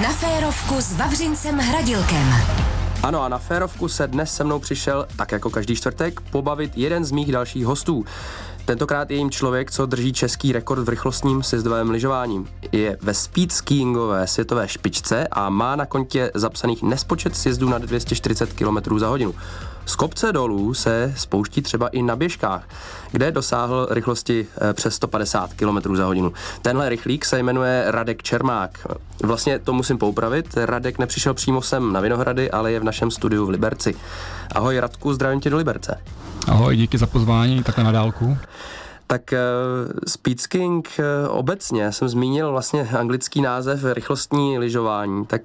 Na férovku s Vavřincem Hradilkem. Ano, a na férovku se dnes se mnou přišel, tak jako každý čtvrtek, pobavit jeden z mých dalších hostů. Tentokrát je jim člověk, co drží český rekord v rychlostním sjezdovém lyžováním. Je ve speed skiingové světové špičce a má na kontě zapsaných nespočet sjezdů na 240 km za hodinu. Z kopce dolů se spouští třeba i na běžkách, kde dosáhl rychlosti přes 150 km za hodinu. Tenhle rychlík se jmenuje Radek Čermák. Vlastně to musím poupravit, Radek nepřišel přímo sem na Vinohrady, ale je v našem studiu v Liberci. Ahoj Radku, zdravím tě do Liberce. Ahoj, díky za pozvání, takhle na dálku. Tak speedskiing obecně, já jsem zmínil vlastně anglický název rychlostní lyžování, tak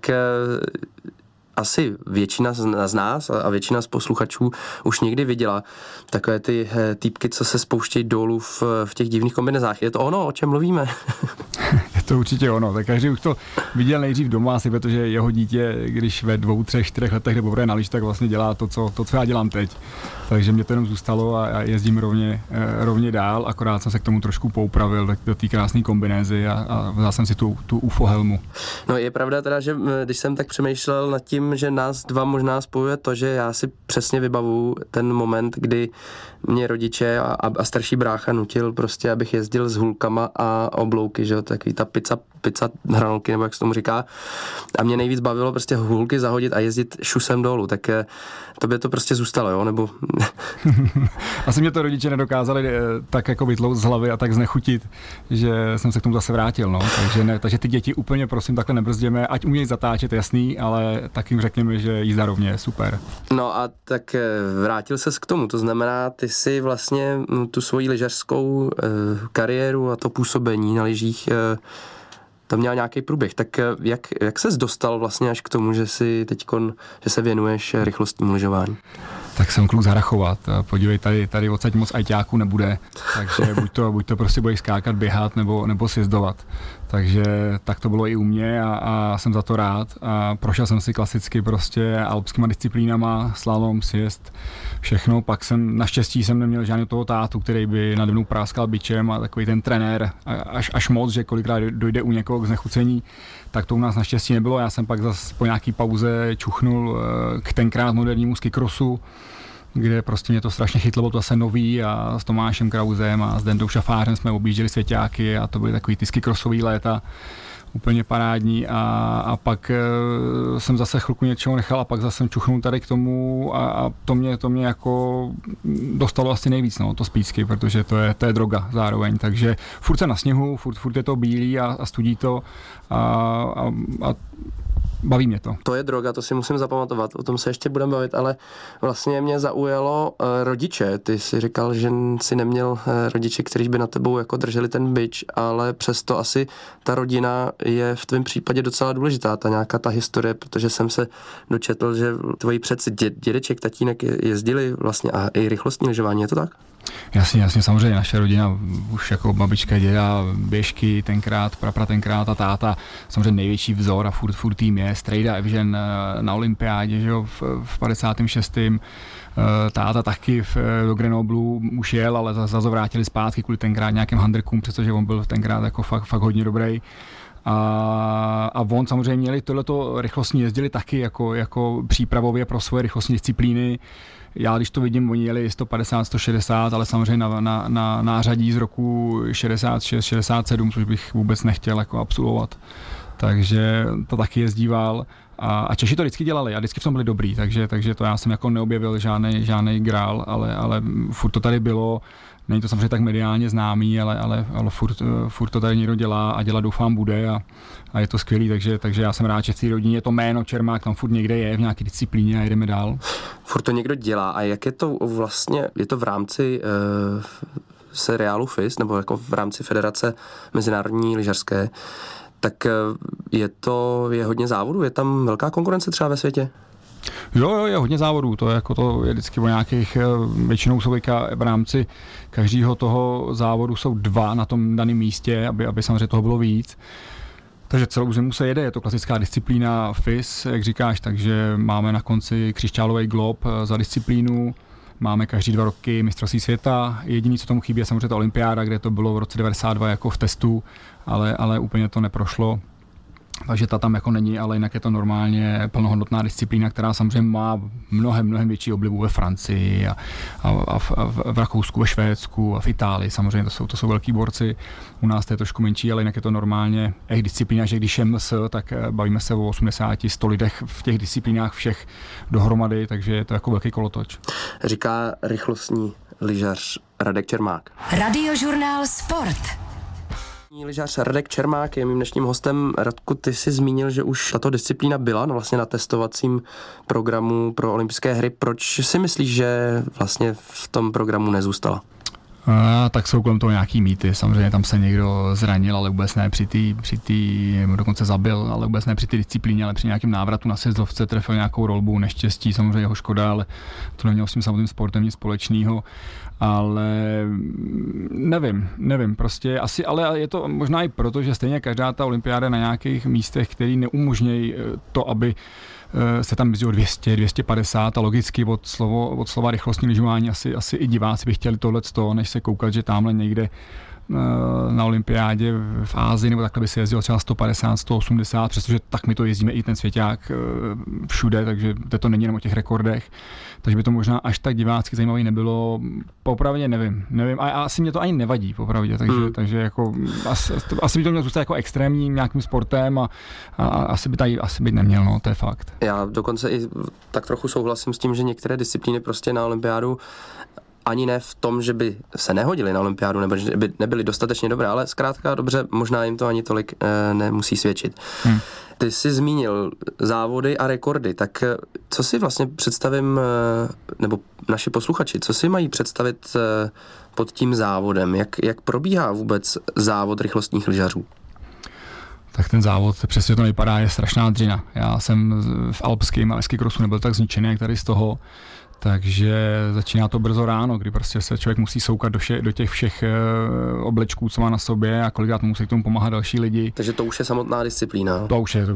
asi většina z nás a většina z posluchačů už někdy viděla takové ty týpky, co se spouštějí dolů v těch divných kombinezách. Je to ono, o čem mluvíme? Je to určitě ono. Tak každý už to viděl nejdřív doma asi, protože jeho dítě, když ve 2, 3, 4 letech jde poprvé na lyž, tak vlastně dělá to, co já dělám teď. Takže mě to jenom zůstalo a jezdím rovně dál, akorát jsem se k tomu trošku poupravil do té krásné kombinézy a vzal jsem si tu UFO helmu. No je pravda teda, že když jsem tak přemýšlel nad tím, že nás dva možná spojuje to, že já si přesně vybavuju ten moment, kdy mě rodiče a starší brácha nutil prostě, abych jezdil s hulkama a oblouky, že jo, takový ta pizza hranolky, nebo jak se tomu říká. A mě nejvíc bavilo prostě hulky zahodit a jezdit šusem dolů, tak tobě to prostě zůstalo, jo, nebo... Asi mě to rodiče nedokázali tak jako vytlout z hlavy a tak znechutit, že jsem se k tomu zase vrátil, no, takže ne, takže ty děti úplně prosím takhle nebrzděme, ať umějí zatáčet, jasný, ale tak jim řekněme, že jízda rovně je super. No a tak vrátil ses k tomu, to znamená, ty si vlastně tu svoji lyžařskou kariéru a to působení na lyžích tam měl nějaký průběh, tak jak ses dostal vlastně až k tomu, že si teďkon, že se věnuješ rychlostnímu lyžování? Tak jsem kluk z Hrachova. Podívej, tady odsaď moc ajťáků nebude, takže buď to prostě budeš skákat, běhat nebo sjezdovat. Takže tak to bylo i u mě a jsem za to rád. A prošel jsem si klasicky prostě alpskýma disciplínama, slalom, sjezd, všechno. Pak jsem, naštěstí jsem neměl žádného toho tátu, který by nade mnou práskal bičem a takový ten trenér až moc, že kolikrát dojde u někoho k znechucení, tak to u nás naštěstí nebylo. Já jsem pak zase po nějaký pauze čuchnul k tenkrát modernímu skikrosu, kde prostě mě to strašně chytlo, to zase nový a s Tomášem Krauzem a s Dendou Šafářem jsme objížděli svěťáky a to byly takový tisky krosový léta, úplně parádní a pak jsem zase chvilku něčeho nechal a pak zase jsem čuchnul tady k tomu a to mě jako dostalo asi nejvíc, no, to speedsky, protože to je droga zároveň, takže furt jsem na sněhu, furt je to bílý a studí to a baví mě to. To je droga, to si musím zapamatovat, o tom se ještě budeme bavit, ale vlastně mě zaujalo rodiče. Ty jsi říkal, že jsi neměl rodiče, kteří by na tebou jako drželi ten bič, ale přesto asi ta rodina je v tvém případě docela důležitá, ta nějaká ta historie, protože jsem se dočetl, že tvoji předci dědeček, tatínek jezdili vlastně a i rychlostní lyžování, je to tak? Jasně, samozřejmě naše rodina, už jako babička, děda, běžky tenkrát, prapra tenkrát a táta, samozřejmě největší vzor a furt tým je strejda Evžen na olympiádě, že jo, v 56. Táta taky do Grenoblu už jel, ale zase vrátili zpátky kvůli tenkrát nějakým handrkům, přestože on byl tenkrát jako fakt hodně dobrý. A on samozřejmě měli tohleto rychlostní, jezdili taky jako přípravově pro svoje rychlostní disciplíny. Já když to vidím, oni jeli 150, 160, ale samozřejmě na nářadí z roku 66, 67, což bych vůbec nechtěl jako absolvovat. Takže to taky jezdíval. A Češi to vždycky dělali a vždycky v tom byli dobrý, takže to já jsem jako neobjevil žádnej grál, ale furt to tady bylo. Není to samozřejmě tak mediálně známý, ale furt to tady někdo dělá a dělat doufám bude a je to skvělý, takže já jsem rád, že v té rodině to jméno Čermák tam furt někde je, v nějaké disciplíně a jdeme dál. Furt to někdo dělá a jak je to vlastně, je to v rámci seriálu FIS, nebo jako v rámci Federace mezinárodní lyžařské, tak je hodně závodů, je tam velká konkurence třeba ve světě? Jo, je hodně závodů, to je vždycky o nějakých, většinou jsou v rámci každého toho závodu jsou dva na tom daném místě, aby samozřejmě toho bylo víc. Takže celou zimu se jede, je to klasická disciplína FIS, jak říkáš, takže máme na konci křišťálový glob za disciplínu, máme každý 2 roky mistrovství světa, jediné, co tomu chybí, je samozřejmě ta olympiáda, kde to bylo v roce 92 jako v testu, ale úplně to neprošlo. Takže ta tam jako není, ale jinak je to normálně plnohodnotná disciplína, která samozřejmě má mnohem větší oblibu ve Francii a v Rakousku, ve Švédsku a v Itálii. Samozřejmě to jsou velký borci, u nás to je trošku menší, ale jinak je to normálně disciplína, že když je MS, tak bavíme se o 80-100 lidech v těch disciplínách všech dohromady, takže je to jako velký kolotoč. Říká rychlostní lyžař Radek Čermák. Radiožurnál Sport. Lyžař Radek Čermák je mým dnešním hostem. Radku, ty jsi zmínil, že už tato disciplína byla vlastně na testovacím programu pro olympijské hry. Proč si myslíš, že vlastně v tom programu nezůstala? Tak jsou kolem toho nějaký mýty. Samozřejmě tam se někdo zranil, ale vůbec ne dokonce zabil, ale vůbec ne při té disciplíně, ale při nějakém návratu na sjezdovce trefil nějakou rolbu, neštěstí, samozřejmě jeho škoda, ale to nemělo s tím samotným sportem nic společného. Ale nevím, prostě asi, ale je to možná i proto, že stejně každá ta olympiáda na nějakých místech, které neumožňují to, aby se tam mizilo 200, 250 a logicky od slova rychlostní lyžování asi i diváci by chtěli tohleto, než se koukat, že tamhle někde na olympiádě v Ázii nebo takhle by se jezdilo třeba 150, 180, přestože tak my to jezdíme i ten svěťák všude, takže to není jenom o těch rekordech, takže by to možná až tak divácky zajímavé nebylo, popravdě nevím a asi mě to ani nevadí, popravdě, takže jako asi by to mělo zůstat jako extrémním nějakým sportem a asi by tady asi být neměl, no, to je fakt. Já dokonce i tak trochu souhlasím s tím, že některé disciplíny prostě na olympiádu ani ne v tom, že by se nehodili na olympiádu, nebo že by nebyly dostatečně dobré, ale zkrátka dobře, možná jim to ani tolik nemusí svědčit. Ty jsi zmínil závody a rekordy, tak co si vlastně představím, nebo naši posluchači, co si mají představit pod tím závodem? Jak probíhá vůbec závod rychlostních lyžařů? Tak ten závod, přesně to nevypadá, je strašná dřina. Já jsem v alpském krosu nebyl tak zničený, jak tady z toho. Takže začíná to brzo ráno, kdy prostě se člověk musí soukat do těch všech oblečků, co má na sobě, a kolikrát musí k tomu pomáhat další lidi. Takže to už je samotná disciplína. To už je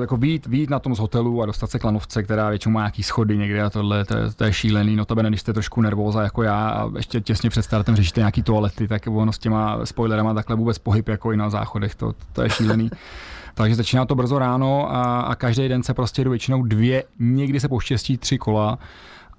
jako být na tom z hotelu a dostat se k lanovce, která většinou má nějaký schody někde a tohle, to je šílený. Notabene, když jste trošku nervóza jako já a ještě těsně před startem řešíte nějaký toalety, tak ono s těma spoilerama takhle vůbec pohyb jako i na záchodech, to je šílený. Takže začíná to brzo ráno a každý den se prostě jdu většinou 2, někdy se poštěstí 3 kola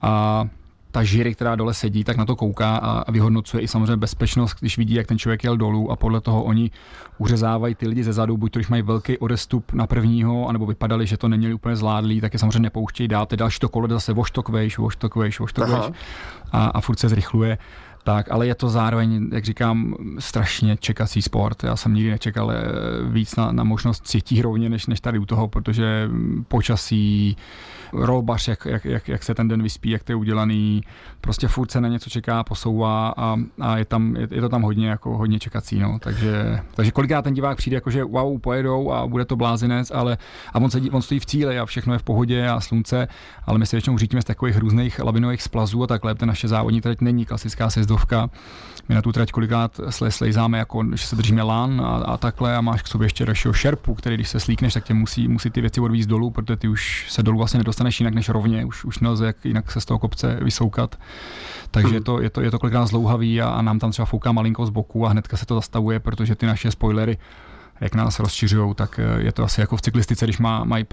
a ta žíry, která dole sedí, tak na to kouká a vyhodnocuje i samozřejmě bezpečnost, když vidí, jak ten člověk jel dolů, a podle toho oni uřezávají ty lidi ze zadu, buď to, když mají velký odestup na prvního, anebo vypadali, že to neměli úplně zvládlý, tak je samozřejmě nepouštějí dál, ty další to kolo zase voštok vejš a furt se zrychluje. Tak, ale je to zároveň, jak říkám, strašně čekací sport. Já jsem nikdy nečekal víc na možnost třetí rovně, než tady u toho, protože počasí, rolbař, jak se ten den vyspí, jak to je udělaný, prostě furt se na něco čeká, posouvá a je to tam hodně čekací. No. Takže kolikrát ten divák přijde, jakože wow, pojedou a bude to blázinec, ale a on stojí v cíli a všechno je v pohodě a slunce, ale my se většinou řítíme z takových různých lavinových splazů a takhle. Ten naše závodní trať není klasická sjezdovka. My na tu trať kolikrát slejzáme, jako, že se držíme lán a takhle, a máš k sobě ještě dalšího šerpu, který když se slíkneš, tak tě musí ty věci odvízt dolů, protože ty už se dolů vlastně nedostaneš jinak než rovně, už nelze jak jinak se z toho kopce vysoukat. Takže je to kolikrát zlouhavý a nám tam třeba fouká malinko z boku a hnedka se to zastavuje, protože ty naše spoilery, jak nás rozšiřujou, tak je to asi jako v cyklistice, když mají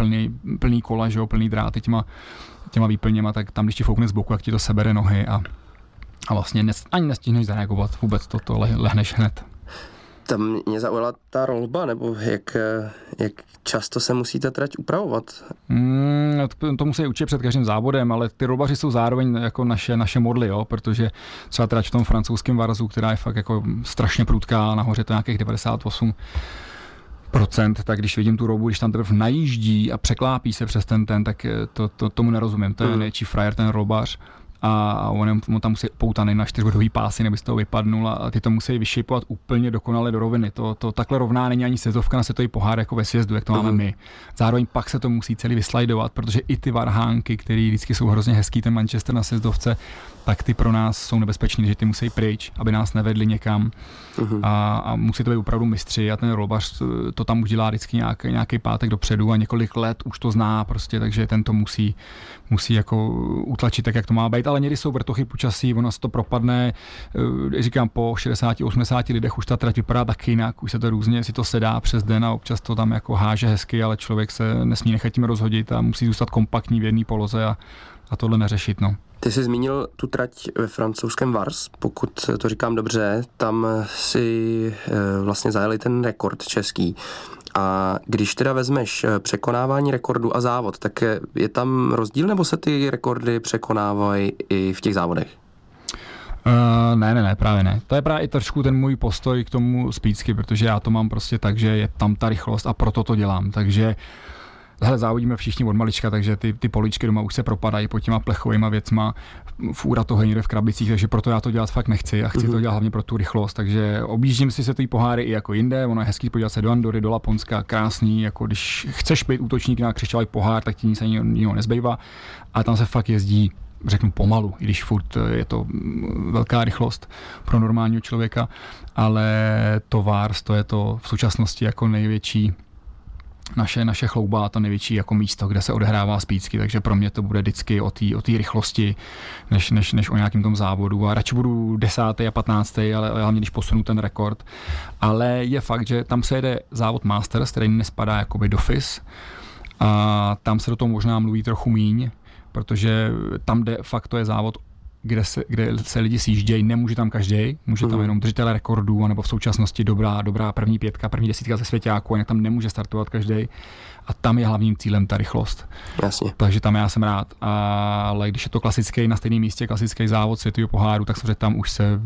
plný kola, že jo, plný dráty těma výplněma, tak tam, když ti foukne z boku, jak ti to sebere nohy a vlastně ani nestihneš zareagovat, vůbec toto lehneš hned. Tam mě zaujala ta rolba, nebo jak často se musíte trať upravovat? To musí učit před každým závodem, ale ty rolbaři jsou zároveň jako naše modly, jo? Protože třeba trať v tom francouzském Varsu, která je fakt jako strašně prudká, nahoře to nějakých 98%, tak když vidím tu robu, když tam teprve najíždí a překlápí se přes ten, tak tomu nerozumím, to je největší frajer, ten rolbař. A on tam musí poutaný na 4bodový pásy, nebo z toho vypadnul, a ty to musí vyšipovat úplně dokonale do roviny. To takhle rovná není ani sjezdovka, na se to i pohár jako ve sjezdu, jak to máme my. Zároveň pak se to musí celý vyslajdovat, protože i ty varhánky, které vždycky jsou hrozně hezký, ten Manchester na sjezdovce, tak ty pro nás jsou nebezpečný, že ty musí pryč, aby nás nevedli někam. A musí to být opravdu mistři, a ten rolbař to tam už dělá vždycky nějaký pátek dopředu a několik let už to zná prostě, takže ten to musí jako utlačit tak, jak to má být. ale někdy jsou vrtochy počasí, ono se to propadne, říkám, po 60-80 lidech už ta trať vypadá tak jinak, už se to různě si to sedá přes den a občas to tam jako háže hezky, ale člověk se nesmí nechat tím rozhodit a musí zůstat kompaktní v jedné poloze a tohle neřešit, no. Ty jsi zmínil tu trať ve francouzském Vars, pokud to říkám dobře, tam si vlastně zajeli ten rekord český. A když teda vezmeš překonávání rekordu a závod, tak je tam rozdíl, nebo se ty rekordy překonávají i v těch závodech? Ne, právě ne. To je právě i trošku ten můj postoj k tomu spícky, protože já to mám prostě tak, že je tam ta rychlost a proto to dělám, takže hele, závodíme všichni od malička, takže ty poličky doma už se propadají pod těma plechovýma věcma, v úratohu někde v krabicích, takže proto já to dělat fakt nechci a chci to dělat hlavně pro tu rychlost, takže objíždím si se ty poháry i jako jinde, ono je hezký podívat se do Andory, do Laponska, krásný, jako když chceš být útočník na křišťálový pohár, tak ti nic jiného nezbývá a tam se fakt jezdí, řeknu pomalu, i když furt je to velká rychlost pro normálního člověka, ale to Vars, to je to v současnosti jako největší naše chlouba, to největší jako místo, kde se odehrává spícky, takže pro mě to bude vždycky o té rychlosti, než o nějakém tom závodu. A radši budu 10. a 15., ale hlavně když posunu ten rekord. Ale je fakt, že tam se jede závod Masters, který nespadá jakoby do FIS. A tam se do toho možná mluví trochu míň, protože tam de facto je závod, kde se lidi sjíždějí, nemůže tam každý, může tam jenom držitele rekordů, anebo v současnosti dobrá první pětka, první desítka ze svěťáku, a tam nemůže startovat každý. A tam je hlavním cílem ta rychlost. Jasně. Takže tam já jsem rád. Ale když je to klasický, na stejném místě klasický závod světového poháru, tak samozřejmě tam už se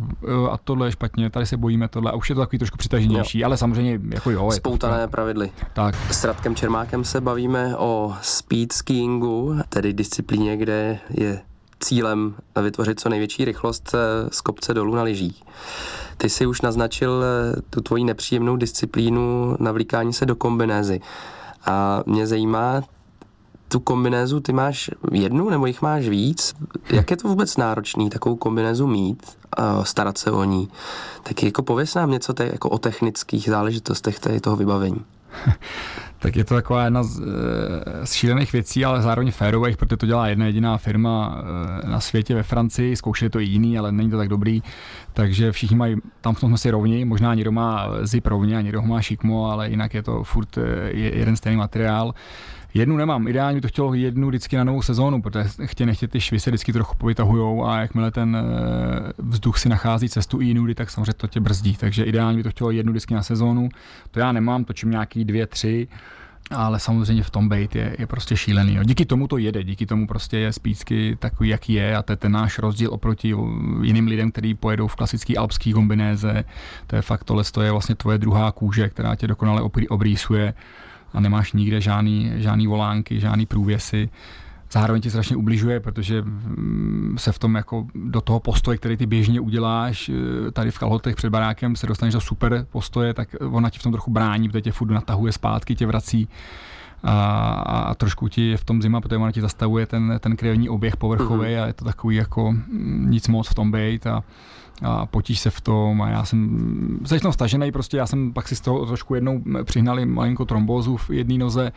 a tohle je špatně, tady se bojíme tohle a už je to takový trošku přitaženější, ale samozřejmě jako jo. Spoutané pravidly. Tak. S Radkem Čermákem se bavíme o speed skiingu, tedy disciplíně, kde je cílem vytvořit co největší rychlost z kopce dolů na lyžích. Ty si už naznačil tu tvoji nepříjemnou disciplínu navlíkání se do kombinézy. A mě zajímá, tu kombinézu ty máš jednu nebo jich máš víc? Jak je to vůbec náročný takovou kombinézu mít a starat se o ní? Tak jako pověz nám něco jako o technických záležitostech toho vybavení. Tak je to taková jedna z šílených věcí, ale zároveň férových, protože to dělá jedna jediná firma na světě ve Francii, zkoušeli to i jiný, ale není to tak dobrý, takže všichni mají, tam v tom jsme si rovni, možná někdo má zip rovně a někdo ho má šikmo, ale jinak je to furt jeden stejný materiál. Jednu nemám, ideálně by to chtělo jednu vždycky na novou sezónu, protože chtě nechtě ty švy se vždycky trochu povytahujou a jakmile ten vzduch si nachází cestu i jinudy, tak samozřejmě to tě brzdí, takže ideálně by to chtělo jednu vždycky na sezónu, to já nemám, točím nějaký 2, 3, ale samozřejmě v tom bejt je prostě šílený. No. Díky tomu to jede, díky tomu prostě je spícky takový, jaký je, a to je ten náš rozdíl oproti jiným lidem, kteří pojedou v klasický alpský kombinéze, to je fakt tohle, to je vlastně tvoje druhá kůže, která tě dokonale obrýsuje. A nemáš nikde žádný volánky, žádný průvěsy. Zároveň ti strašně ubližuje, protože se v tom jako do toho postoje, který ty běžně uděláš tady v kalhotech před barákem, se dostaneš do super postoje, tak ona ti v tom trochu brání, protože tě furt natahuje zpátky, tě vrací a trošku ti je v tom zima, protože ona ti zastavuje ten krevní oběh povrchový a je to takový jako nic moc v tom bejt a potíš se v tom a já jsem začnou stažený, prostě já jsem pak si z toho trošku jednou přihnali malinko trombózu v jedné noze,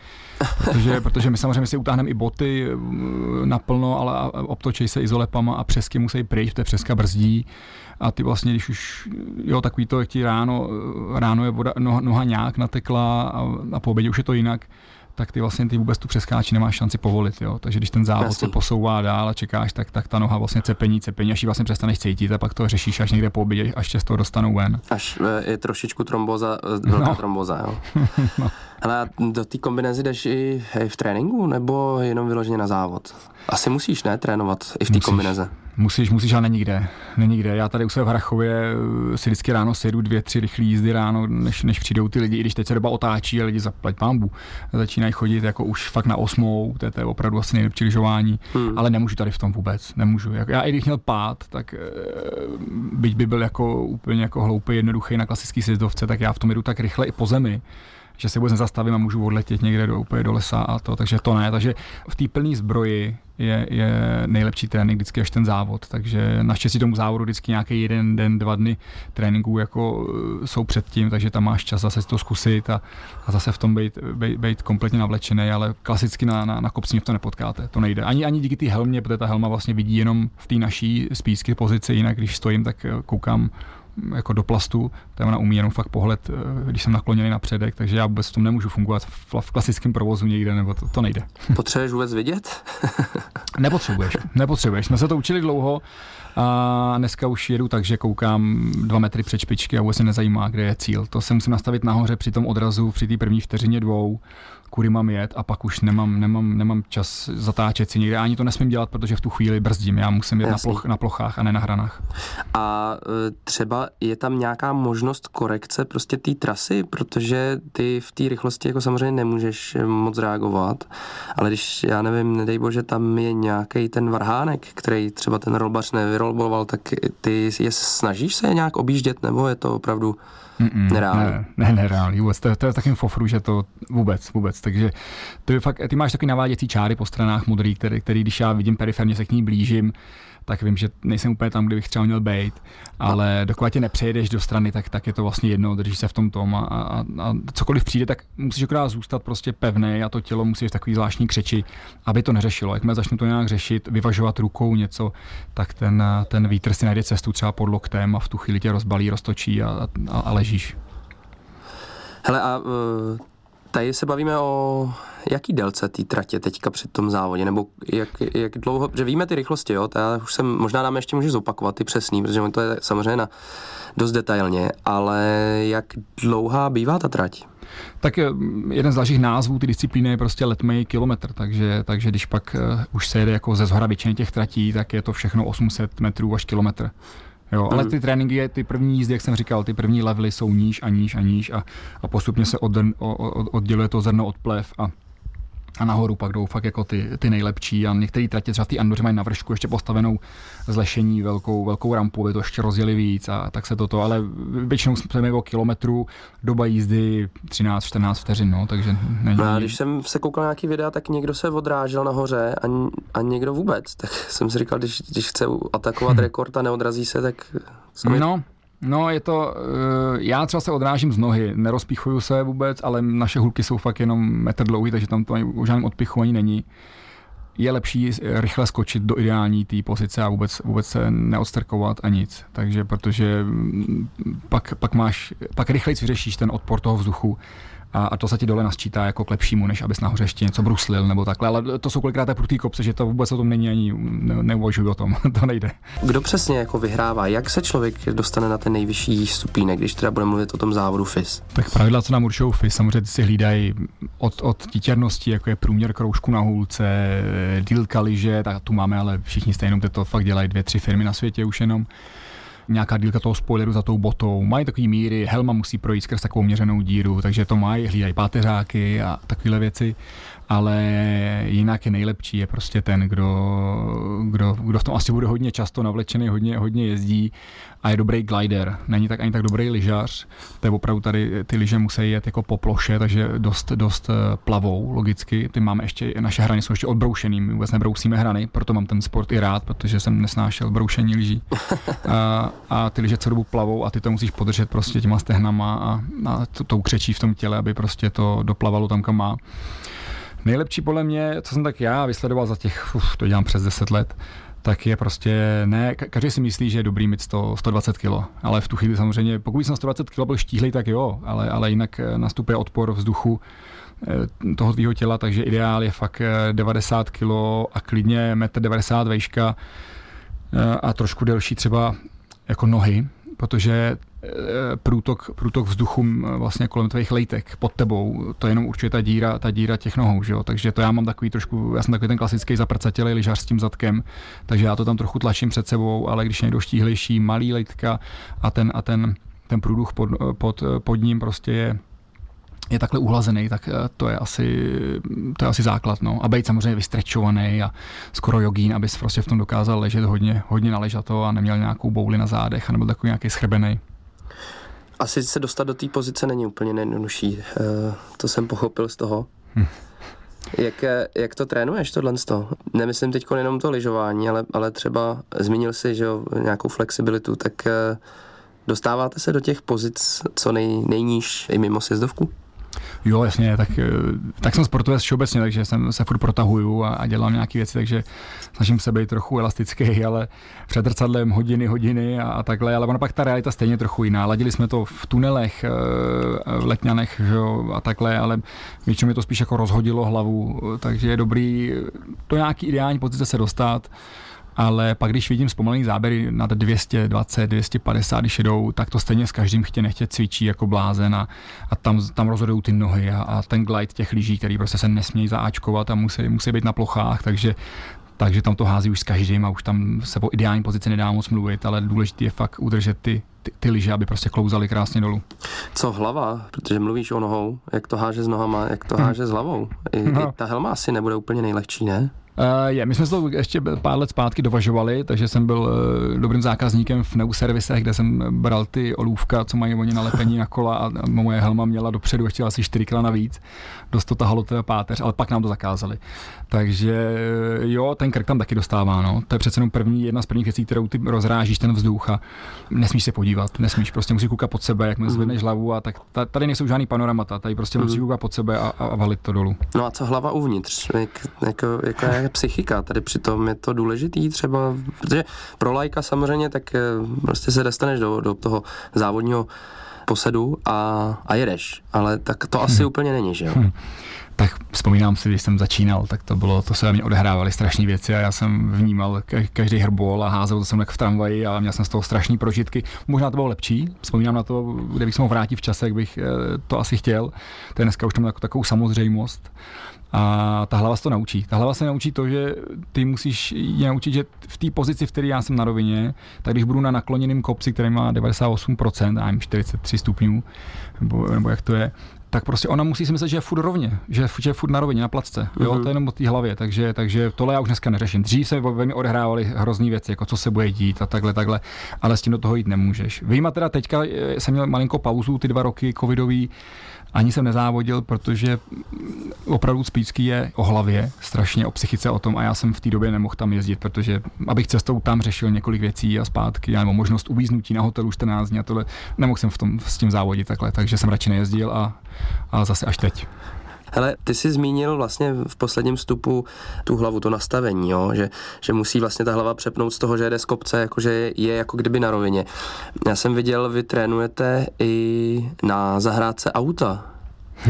protože my samozřejmě si utáhneme i boty naplno, ale obtočí se izolepama a přesky musí pryč, to je přeska brzdí a ty vlastně, když už jo, takový to, jak ti ráno je voda, noha nějak natekla a po obědě už je to jinak, tak ty vlastně vůbec tu přeskáči nemáš šanci povolit, jo. Takže když ten závod se posouvá dál a čekáš, tak ta noha vlastně cepení, až ji vlastně přestaneš cítit a pak to řešíš až někde po obědě, až tě z toho dostanou ven. Až je trošičku tromboza, velká tromboza, jo. No. Ale do té kombinézy jdeš i v tréninku, nebo jenom vyloženě na závod? Asi musíš, ne, trénovat i v té kombinéze? Musíš, ale není kde. Já tady u sebe v Hrachově si vždycky ráno sedu 2-3 rychlé jízdy ráno, než přijdou ty lidi, i když teď se doba otáčí a lidi zaplať pambu. Začínají chodit jako už fakt na 8, to je opravdu asi nejlepší lyžování, ale nemůžu tady v tom vůbec, nemůžu. Já i když měl pád, tak byť by byl jako úplně jako hloupý, jednoduchý na klasický sjezdovce, tak já v tom jedu tak rychle i po zemi, že se vůbec nezastavím a můžu odletět někde úplně do lesa a to, takže to ne. Takže v té plné zbroji je nejlepší trénink vždycky až ten závod, takže naštěstí tomu závodu vždycky nějaký jeden den, dva dny tréninků jako jsou předtím, takže tam máš čas zase to zkusit a zase v tom být kompletně navlečený, ale klasicky na kopci to nepotkáte, to nejde. Ani díky té helmě, protože ta helma vlastně vidí jenom v té naší spísky pozici, jinak když stojím, tak koukám jako do plastu, tam ona umí jenom fakt pohled, když jsem nakloněný na předek, takže já vůbec v tom nemůžu fungovat v klasickém provozu někde, nebo to nejde. Potřebuješ vůbec vidět? Nepotřebuješ. Jsme se to učili dlouho a dneska už jedu tak, že koukám 2 metry před špičky a vůbec mě nezajímá, kde je cíl. To se musím nastavit nahoře při tom odrazu, při té první vteřině dvou, kudy mám jet a pak už nemám čas zatáčet si někde. Ani to nesmím dělat, protože v tu chvíli brzdím. Já musím jet na plochách a ne na hranách. A třeba je tam nějaká možnost korekce prostě té trasy, protože ty v té rychlosti jako samozřejmě nemůžeš moc reagovat, ale když, já nevím, nedej bože, tam je nějaký ten varhánek, který třeba ten rolbař nevyrolboval, tak ty snažíš se nějak objíždět, nebo je to opravdu nereálný? Ne, nereálný vůbec. To je takovým fofru, že to vůbec. Takže ty máš takový naváděcí čáry po stranách modrý, který když já vidím periferně, se k ní blížím, tak vím, že nejsem úplně tam, kde bych třeba měl být, ale dokud tě nepřejedeš do strany, tak je to vlastně jedno, držíš se v tom a cokoliv přijde, tak musíš akorát zůstat prostě pevný a to tělo musíš v takový zvláštní křeči, aby to neřešilo. Jakmile začnu to nějak řešit, vyvažovat rukou něco, tak ten vítr si najde cestu třeba pod loktem a v tu chvíli tě rozbalí, roztočí a ležíš. Hele, a tady se bavíme o jaký délce té tratě teďka před tom závodě, nebo jak dlouho, že víme ty rychlosti, jo, já už jsem, možná nám ještě můžeš zopakovat ty přesný, protože to je samozřejmě dost detailně, ale jak dlouhá bývá ta trať? Tak jeden z dalších názvů ty disciplíny je prostě letmej kilometr, takže když pak už se jede jako ze zhora většiny těch tratí, tak je to všechno 800 metrů až kilometr. Jo, ale ty tréninky, ty první jízdy, jak jsem říkal, ty první levely jsou níž a postupně se odděluje to zrno od plev a nahoru pak jdou fakt jako ty nejlepší a některé tratě třeba v té Andoře mají na vršku ještě postavenou zlešení, velkou rampu, aby to ještě rozjeli víc a tak se toto, ale většinou jsme o kilometru, doba jízdy 13-14 vteřin, no, takže není. No, když jsem se koukal na nějaký videa, tak někdo se odrážel nahoře a někdo vůbec, tak jsem si říkal, když chce atakovat rekord a neodrazí se, tak... No, je to, já třeba se odrážím z nohy, nerozpíchuju se vůbec, ale naše hulky jsou fakt jenom metr dlouhý, takže tam to ani o žádném odpichu ani není. Je lepší rychle skočit do ideální té pozice a vůbec se neodstrkovat a nic. Takže protože pak rychleji vyřešíš ten odpor toho vzduchu a to se ti dole nasčítá jako k lepšímu, než abys nahoře ještě něco bruslil nebo takhle. Ale to jsou kolikrát prutý kopce, že to vůbec o tom není, ani neuvažuji o tom, to nejde. Kdo přesně jako vyhrává? Jak se člověk dostane na ten nejvyšší stupínek, když teda budeme mluvit o tom závodu FIS? Tak pravidla, co nám určují FIS, samozřejmě si hlídají od títěrnosti, jako je průměr kroužku na hůlce, dílka liže, tak tu máme ale všichni stejnou, to fakt dělají 2-3 firmy na světě už jenom. Nějaká dílka toho spoileru za tou botou, mají takový míry, helma musí projít skrz takovou měřenou díru, takže to mají, hlídají páteřáky a takovéhle věci, ale jinak je nejlepší, je prostě ten, kdo v tom asi bude hodně často navlečený, hodně jezdí a je dobrý glider, není tak ani tak dobrý lyžař, to je opravdu tady, ty lyže musí jet jako po ploše, takže dost plavou logicky, ty máme ještě, naše hrany jsou ještě odbroušený, my vůbec nebrousíme hrany, proto mám ten sport i rád, protože jsem nesnášel broušení lyží. A ty lyže celou dobu plavou a ty to musíš podržet prostě těma stehnama a tou křečí v tom těle, aby prostě to doplavalo tam, kam má. Nejlepší podle mě, co jsem tak já vysledoval za těch, to dělám přes 10 let, tak je prostě, ne, každý si myslí, že je dobrý mít 120 kg, ale v tu chvíli samozřejmě, pokud jsem na 120 kg byl štíhlej, tak jo, ale jinak nastupuje odpor vzduchu toho tvýho těla, takže ideál je fakt 90 kg a klidně 1,90 m vejška a trošku delší třeba jako nohy, protože průtok vzduchu vlastně kolem tvých lejtek pod tebou, to je jenom určitě ta díra těch nohou, že jo? Takže to já mám takový trošku, já jsem takový ten klasický zaprcatělej lyžař s tím zadkem, takže já to tam trochu tlačím před sebou, ale když někdo štíhlejší, malý lejtka a ten průduch pod ním prostě je takhle uhlazený, tak to je asi základ, no. A být samozřejmě vystrečovaný a skoro jogín, abys prostě v tom dokázal ležet hodně naležato a neměl nějakou bouli na zádech a nebyl takový nějaký schrbený. asi se dostat do té pozice není úplně nejjednodušší. To jsem pochopil z toho. Jak to trénuješ, tohle? Nemyslím teď jenom to lyžování, ale třeba zmínil jsi, že jo, nějakou flexibilitu, tak dostáváte se do těch pozic co nejníž i mimo sjezdovku? Jo, jasně, tak jsem sportovec všeobecně, takže se furt protahuju a dělám nějaké věci, takže snažím se být trochu elastický, ale před zrcadlem hodiny a takhle, ale ona pak ta realita stejně trochu jiná. Ladili jsme to v tunelech, v Letňanech a takhle, ale většinou mi to spíš jako rozhodilo hlavu, takže je dobrý do nějaký ideální pozice se dostat. Ale pak, když vidím zpomalený záběry nad 220, 250, když jedou, tak to stejně s každým chtě-nechtě cvičí jako blázen a tam rozhodují ty nohy a ten glide těch lyží, který prostě se nesmějí zaáčkovat a musí být na plochách, takže tam to hází už s každým a už tam se po ideální pozici nedá moc mluvit, ale důležité je fakt udržet ty lyže, aby prostě klouzaly krásně dolů. Co hlava? Protože mluvíš o nohou, jak to háže s nohama, jak to háže s hlavou. I ta helma asi nebude úplně nejlehčí, ne? My jsme se to ještě pár let zpátky dovažovali, takže jsem byl dobrým zákazníkem v Neuservisech, kde jsem bral ty olůvka, co mají oni nalepení na kola a moje helma měla dopředu ještě asi 4 kila navíc. Dost to tahalo teda páteř, ale pak nám to zakázali. Takže jo, ten krk tam taky dostává, no. To je přece jenom jedna z prvních věcí, kterou ty rozrážíš ten vzduch a nesmíš se podívat, prostě musíš koukat pod sebe, jak zvedneš hlavu a tak tady nejsou žádný panoramata, tady prostě musíš koukat pod sebe a valit to dolů. No a co hlava uvnitř? Jako psychika, tady přitom je to důležitý třeba, protože pro laika samozřejmě tak prostě se dostaneš do toho závodního posedu a jedeš, ale tak to asi úplně není, že jo? Tak vzpomínám si, když jsem začínal, tak to se na mě odehrávaly strašné věci a já jsem vnímal každý hrbol a házel to jsem tak v tramvaji a měl jsem z toho strašné prožitky. Možná to bylo lepší, vzpomínám na to, kde bych se mohl vrátit v čase, jak bych to asi chtěl. To je dneska už tam jako takovou samozřejmost. A ta hlava se to naučí. Ta hlava se naučí to, že ty musíš je naučit, že v té pozici, v které já jsem na rovině, tak když budu na nakloněném kopci, který má 98%, a 43 stupňů, nebo jak to je, tak prostě ona musí si myslet, že je furt rovně, že je furt na rovině, na placce, jo, to je jenom o té hlavě, takže tohle já už dneska neřeším. Dřív se ve mě odehrávaly hrozný věci, jako co se bude dít a takhle, ale s tím do toho jít nemůžeš. Vyjma teda teďka jsem měl malinko pauzu, ty 2 roky covidový, ani jsem nezávodil, protože opravdu Spícky je o hlavě, strašně o psychice o tom a já jsem v té době nemohl tam jezdit, protože abych cestou tam řešil několik věcí a zpátky, nebo možnost uvíznutí na hotelu 14 dní a tohle, nemohl jsem s tím závodit takhle, takže jsem radši nejezdil a zase až teď. Hele, ty jsi zmínil vlastně v posledním vstupu tu hlavu, to nastavení, jo? Že musí vlastně ta hlava přepnout z toho, že jede z kopce, jakože je jako kdyby na rovině. Já jsem viděl, vy trénujete i na zahrádce auta,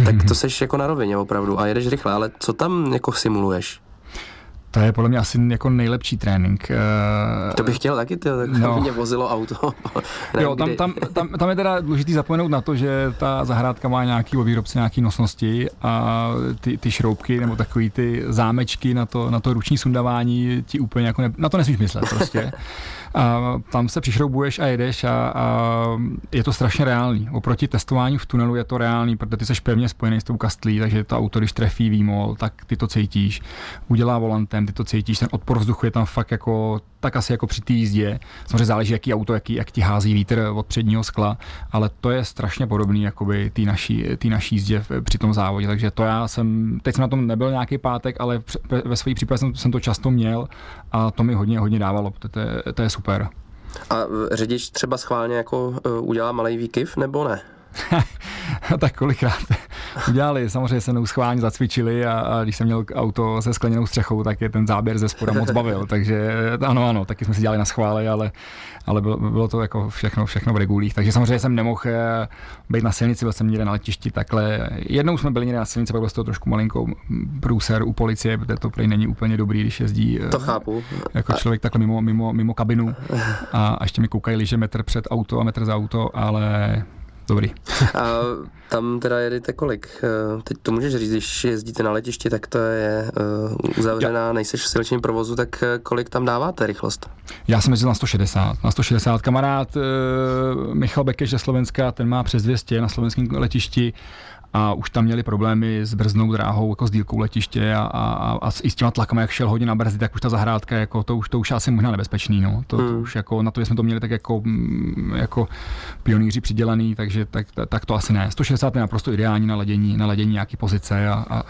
tak to seš jako na rovině opravdu a jedeš rychle, ale co tam jako simuluješ? To je podle mě asi jako nejlepší trénink. To bych chtěl taky, tak mě vozilo auto. Jo, tam je teda důležitý zapomenout na to, že ta zahrádka má nějaký výrobce, nějaký nosnosti a ty šroubky nebo takový ty zámečky na to ruční sundavání ti úplně jako na to nesmíš myslet prostě. A tam se přišroubuješ a jedeš a je to strašně reálný. Oproti testování v tunelu je to reálný, protože ty seš pevně spojený s tou kastlí, takže to auto, když trefí výmol, tak ty to cítíš. Udělá volantem, ty to cítíš, ten odpor vzduchu je tam fakt jako, tak asi jako při té jízdě. Samozřejmě záleží, jaký auto, jak ti hází vítr od předního skla, ale to je strašně podobný jakoby té naší jízdě při tom závodě, takže to já jsem, teď jsem na tom nebyl nějaký pátek, ale ve své přípravě jsem to často měl a to mi hodně dávalo, to je super. A řidič třeba schválně jako udělá malej výkyv, nebo ne? Tak kolikrát udělali, samozřejmě se mnou schválně zacvičili a když jsem měl auto se skleněnou střechou, tak je ten záběr ze spoda moc bavil, takže ano, taky jsme si dělali na schvále, ale bylo to jako všechno v regulích, takže samozřejmě jsem nemohl být na silnici, byl jsem někde na letišti takhle, jednou jsme byli někde na silnici, pak byl z toho trošku malinkou průser u policie, protože to není úplně dobrý, když jezdí to chápu. Jako člověk takhle mimo kabinu a ještě mi koukají liže metr před auto a metr za auto, ale dobrý. A tam teda jedete kolik? Teď to můžeš říct, když jezdíte na letišti, tak to je uzavřená, nejseš v silničním provozu, tak kolik tam dáváte rychlost? Já jsem jezdil na 160. Na 160 kamarád Michal Bekeš ze Slovenska, ten má přes 200 na slovenském letišti a už tam měli problémy s brzdnou dráhou, jako s délkou letiště a s těma tlakama, jak šel hodně na brzdy, tak už ta zahrádka, jako, to už asi možná nebezpečný, no. To už jako, na to, že jsme to měli tak jako pionýři přidělaný, takže tak to asi ne. 160 je naprosto ideální na ladění nějaký pozice a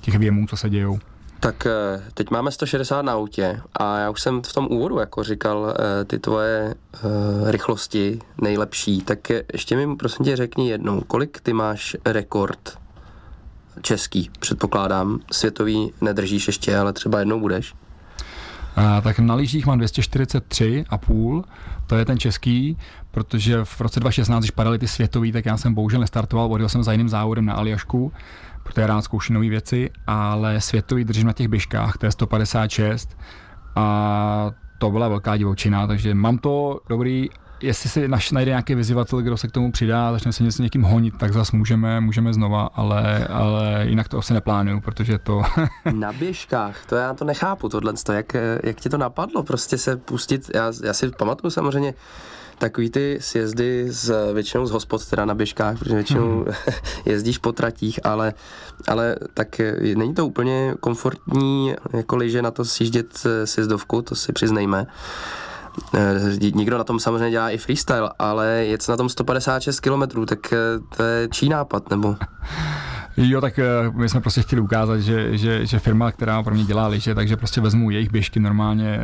těch věmů, co se dějou. Tak teď máme 160 na autě a já už jsem v tom úvodu jako říkal ty tvoje rychlosti nejlepší, tak ještě mi prosím tě řekni jednou, kolik ty máš rekord český, předpokládám, světový nedržíš ještě, ale třeba jednou budeš. Tak na lyžích mám 243,5, to je ten český, protože v roce 2016, když padaly ty světový, tak já jsem bohužel nestartoval, odjel jsem za jiným závodem na Aljašku, protože rád zkouším nový věci, ale světový držím na těch běžkách, to je 156 a to byla velká divočina, takže mám to dobrý, jestli se najde nějaký vyzývatel, kdo se k tomu přidá, začne se něco někým honit, tak zase můžeme znova, ale jinak to asi neplánuju, protože to... Na běžkách, to já to nechápu, tohleto, jak ti to napadlo, prostě se pustit, já si pamatuju samozřejmě, takový ty sjezdy většinou z hospod, teda na běžkách, protože většinou jezdíš po tratích, ale tak není to úplně komfortní jako lyže na to sjíždět sjezdovku, to si přiznejme. Nikdo na tom samozřejmě dělá i freestyle, ale je to na tom 156 kilometrů, tak to je čí nápad, nebo... Jo, tak my jsme prostě chtěli ukázat, že firma, která pro mě dělá lyže, takže prostě vezmu jejich běžky normálně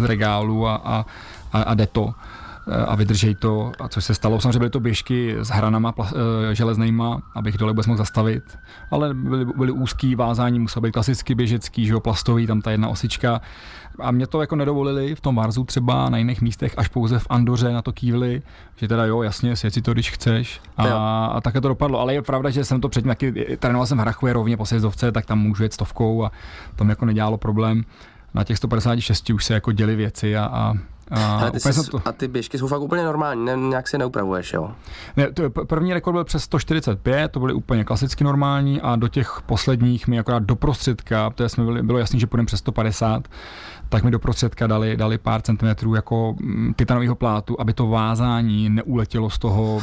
z regálu a jde to. A vydržej to, a což se stalo. Samozřejmě byly to běžky s hranama železnýma, abych dole vůbec mohl zastavit, ale byly úzký, vázání musel být klasicky běžecký, že jo, plastový, tam ta jedna osička. A mě to jako nedovolili v tom Varsu třeba, na jiných místech, až pouze v Andoře na to kývli, že teda jo, jasně, sjeď si to, když chceš. A také to dopadlo, ale je pravda, že jsem to předtím taky, trénoval jsem v Hrachově rovně po sjezdovce, tak tam můžu jet stovkou a tam jako nedělalo problém. Na těch 156 už se jako děly věci a ty běžky jsou fakt úplně normální, nějak si neupravuješ, jo? Ne, první rekord byl přes 145, to byly úplně klasicky normální a do těch posledních mi akorát doprostředka, protože bylo jasný, že půjdeme přes 150, tak mi doprostředka dali pár centimetrů jako titanového plátu, aby to vázání neuletělo z toho,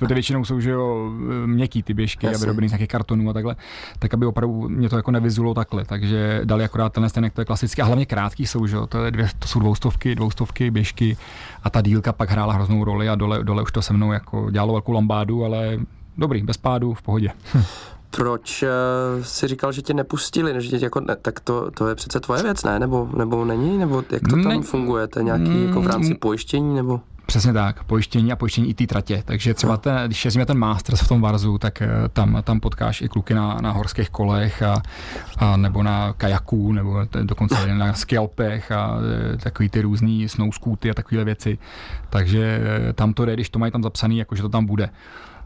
většinou jsou, že jo, měkký ty běžky, jasně, aby robili z nějakých kartonů a takhle, tak aby opravdu mě to jako nevyzulo takhle, takže dali akorát tenhle stejně, to je klasický a hlavně krátký jsou, že jo, to jsou dvoustovky, běžky a ta dílka pak hrála hroznou roli a dole už to se mnou jako dělalo velkou lambádu, ale dobrý, bez pádu, v pohodě. Proč si říkal, že tě nepustili, že tě jako, ne, tak to je přece tvoje věc, ne? Nebo není? Nebo jak to tam funguje? To je nějaký jako v rámci pojištění? Nebo? Přesně tak, pojištění a pojištění i té tratě, takže třeba když jezdíme ten Masters v tom Varsu, tak tam potkáš i kluky na horských kolech a nebo na kajaku, nebo dokonce na skialpech a takový ty různý snowscooty a takovýhle věci, takže tam to jde, když to mají tam zapsaný, jakože to tam bude.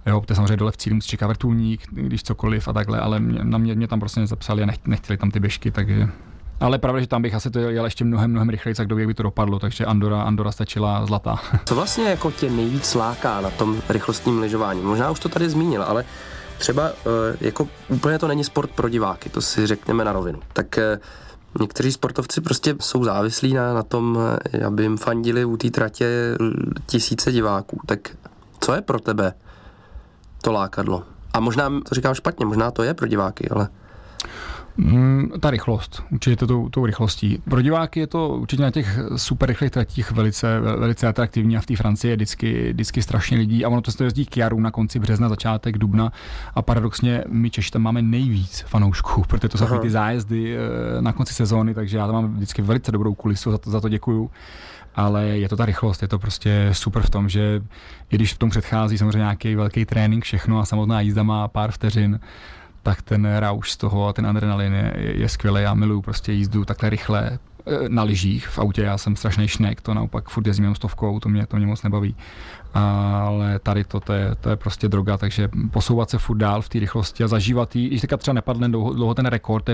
Jo, to samozřejmě dole v cíli musí čekat vrtulník, když cokoliv a takhle, ale mě tam prostě nezapsali a nechtěli tam ty běžky, takže... Ale pravda, že tam bych asi to jel ještě mnohem rychleji, tak dověk by to dopadlo, takže Andorra stačila zlatá. Co vlastně jako tě nejvíc láká na tom rychlostním lyžování? Možná už to tady zmínil, ale třeba jako úplně to není sport pro diváky, to si řekněme na rovinu. Tak někteří sportovci prostě jsou závislí na tom, aby jim fandili u té tratě tisíce diváků. Tak co je pro tebe to lákadlo? A možná to říkám špatně, možná to je pro diváky, ale... Ta rychlost, určitě tou rychlostí. Pro diváky je to určitě na těch super rychlých tratích velice atraktivní a v té Francii je vždycky strašně lidí a ono to se jezdí k jaru na konci března, začátek dubna a paradoxně my Češi tam máme nejvíc fanoušků, protože to jsou ty zájezdy na konci sezóny, takže já tam mám vždycky velice dobrou kulisu, za to děkuju. Ale je to ta rychlost, je to prostě super v tom, že i když v tom předchází samozřejmě nějaký velký trénink, všechno a samotná jízda má pár vteřin, tak ten rauš z toho a ten adrenalin je skvělý. Já miluju prostě jízdu takhle rychle na lyžích. V autě já jsem strašný šnek, to naopak furt jezdím jenom stovkou, to mě moc nebaví. Ale tady to je prostě droga, takže posouvat se furt dál v té rychlosti a zažívat ji, když teďka třeba nepadne dlouho ten rekord, to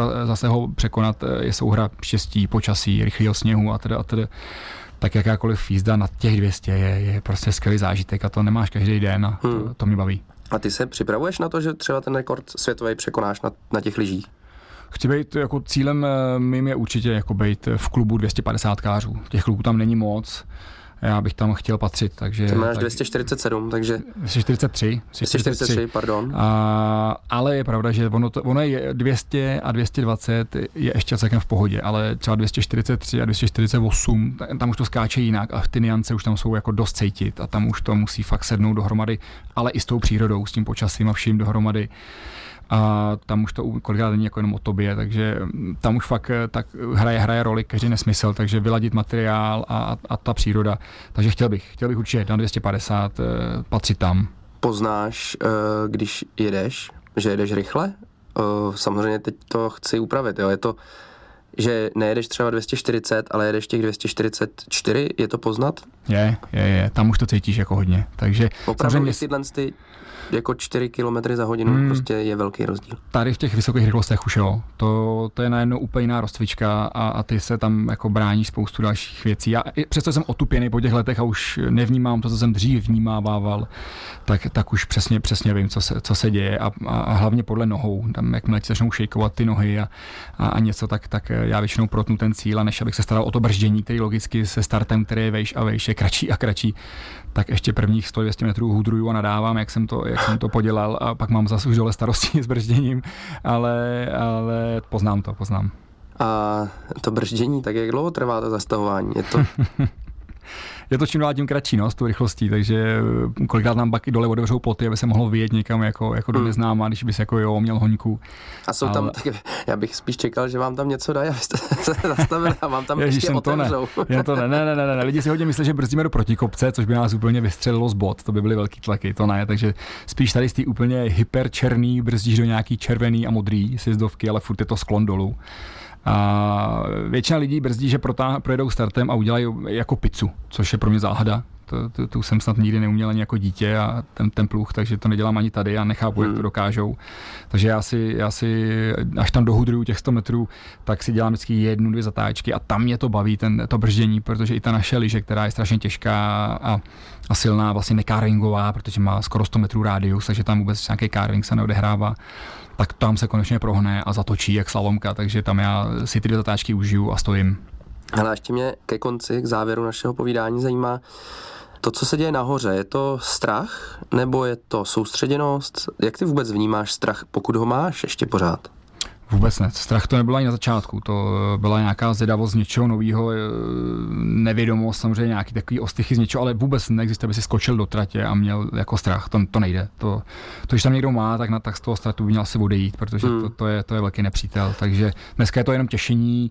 je zase ho překonat, je souhra štěstí, počasí, rychlého sněhu a teda. Tak jakákoliv jízda nad těch 200 je prostě skvělý zážitek a to nemáš každý den a to mě baví. A ty se připravuješ na to, že třeba ten rekord světový překonáš na těch lyžích? Chci být, jako cílem mým je určitě jako být v klubu 250kářů. Těch klubů tam není moc. já bych tam chtěl patřit. Takže, ty máš tak, 247, takže... 243, pardon. Ale je pravda, že ono je 200 a 220 je ještě celkem v pohodě, ale třeba 243 a 248, tam už to skáče jinak a ty nuance už tam jsou jako dost cítit a tam už to musí fakt sednout dohromady, ale i s tou přírodou, s tím počasím a vším dohromady. A tam už to kolikrát není jako jenom o tobě, takže tam už fakt tak hraje roli každý nesmysl, takže vyladit materiál a ta příroda. Takže chtěl bych určitě na 250 patřit tam. Poznáš, když jedeš, že jedeš rychle? Samozřejmě teď to chci upravit, jo? Je to, že nejedeš třeba 240, ale jedeš těch 244, je to poznat? Je, tam už to cítíš jako hodně, takže... Opravdu tyhle jako 4 km za hodinu prostě je velký rozdíl. Tady v těch vysokých rychlostech už jo, to je najednou úplně jiná rozcvička a ty se tam jako bráníš spoustu dalších věcí. Já přesto jsem otupěný po těch letech a už nevnímám to, co jsem dřív vnímával, tak už přesně vím, co se děje a hlavně podle nohou, tam jakmile ti začnou šejkovat ty nohy a něco, tak já většinou protnu ten cíl a než abych se staral o to brždění, který logicky se startem, který je vejš a vejš, je kratší a kratší, tak ještě prvních 100-200 metrů hudruju a nadávám, jak jsem to podělal a pak mám zase už dole starosti s bržděním, ale poznám. A to brždění, tak jak dlouho trvá to zastavování? Je to čím dál tím kratší, no, s tou rychlostí, takže kolikrát nám pak i dole odevřou ploty, aby se mohlo vyjet někam jako do neznáma, když bys jako měl hoňku. A jsou tam, tak já bych spíš čekal, že vám tam něco dají, abyste se zastavili a vám tam ještě otevřou. Ne, lidi si hodně myslí, že brzdíme do protikopce, což by nás úplně vystřelilo z bod, to by byly velký tlaky, to ne, takže spíš tady z té úplně hyperčerný brzdíš do nějaký červený a modrý sjezdovky, ale furt je to sklon dolů. A většina lidí brzdí, že projedou startem a udělají jako pizzu, což je pro mě záhada. To jsem snad nikdy neuměl ani jako dítě a ten pluch, takže to nedělám ani tady a nechápu, jak to dokážou. Takže já si až tam dohudruju těch 100 metrů, tak si dělám vždycky 1-2 zatáčky a tam mě to baví, to brždění, protože i ta naše lyže, která je strašně těžká a silná, vlastně nekaringová, protože má skoro 100 metrů rádius, takže tam vůbec nějaký carving se neodehrává, tak tam se konečně prohne a zatočí jak slalomka, takže tam já si ty 2 zatáčky užiju a stojím. Ale ještě mě ke konci, k závěru našeho povídání zajímá to, co se děje nahoře. Je to strach nebo je to soustředěnost? Jak ty vůbec vnímáš strach, pokud ho máš ještě pořád? Vůbec ne. Strach to nebyl ani na začátku. To byla nějaká zvědavost z něčeho nového, nevědomost, samozřejmě nějaký takový ostychy z něčeho, ale vůbec neexistuje, aby si skočil do tratě a měl jako strach. To nejde. To když tam někdo má, tak z toho startu by měl asi odejít, protože to je velký nepřítel. Takže dneska je to jenom těšení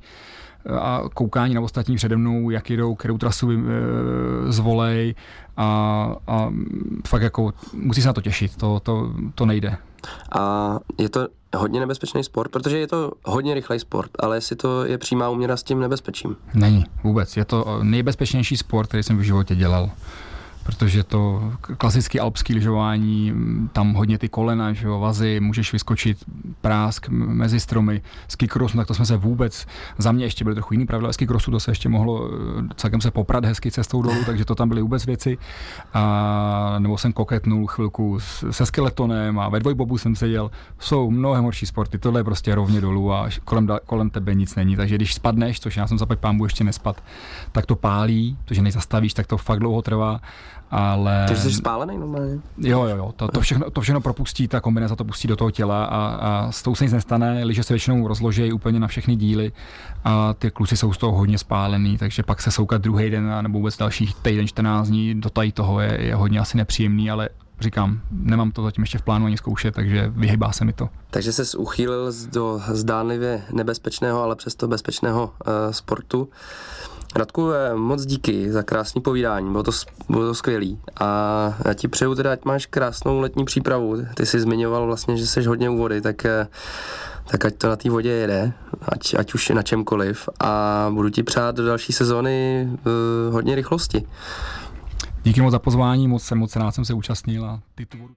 a koukání na ostatní přede mnou, jak jedou, kterou trasu zvolej a fakt jako musí se na to těšit, to nejde. A je to hodně nebezpečný sport, protože je to hodně rychlej sport, ale jestli to je přímá úměra s tím nebezpečím? Není, vůbec. Je to nejbezpečnější sport, který jsem v životě dělal. Protože to klasické alpské lyžování, tam hodně ty kolena, že jo, vazy, můžeš vyskočit prásk mezi stromy. Ski crossu, tak to jsme se vůbec, za mě ještě byly trochu jiný pravidla, ski crossu to se ještě mohlo celkem se poprat hezky cestou dolů, takže to tam byly vůbec věci. A nebo jsem koketnul chvilku se skeletonem a ve dvojbobu jsem seděl. Jsou mnohem horší sporty, tohle je prostě rovně dolů a kolem tebe nic není, takže když spadneš, což já jsem zaplať pánbu ještě nespad, tak to pálí, protože než zastavíš, tak to fakt dlouho trvá. Ale... Takže jsi spálený normálně? Jo, to všechno propustí, ta kombinace to pustí do toho těla a s tou se nic nestane, liže se většinou rozložejí úplně na všechny díly a ty kluci jsou z toho hodně spálený, takže pak se soukat druhý den nebo vůbec dalších týden, 14 dní do tady toho je hodně asi nepříjemný, ale říkám, nemám to zatím ještě v plánu ani zkoušet, takže vyhybá se mi to. Takže ses uchýlil do zdánlivě nebezpečného, ale přesto bezpečného sportu. Radku, moc díky za krásný povídání, bylo to skvělý a já ti přeju teda, ať máš krásnou letní přípravu, ty jsi zmiňoval vlastně, že jsi hodně u vody, tak ať to na té vodě jede, ať už je na čemkoliv a budu ti přát do další sezóny hodně rychlosti. Díky moc za pozvání, moc rád jsem se účastnil a ty tu vodu...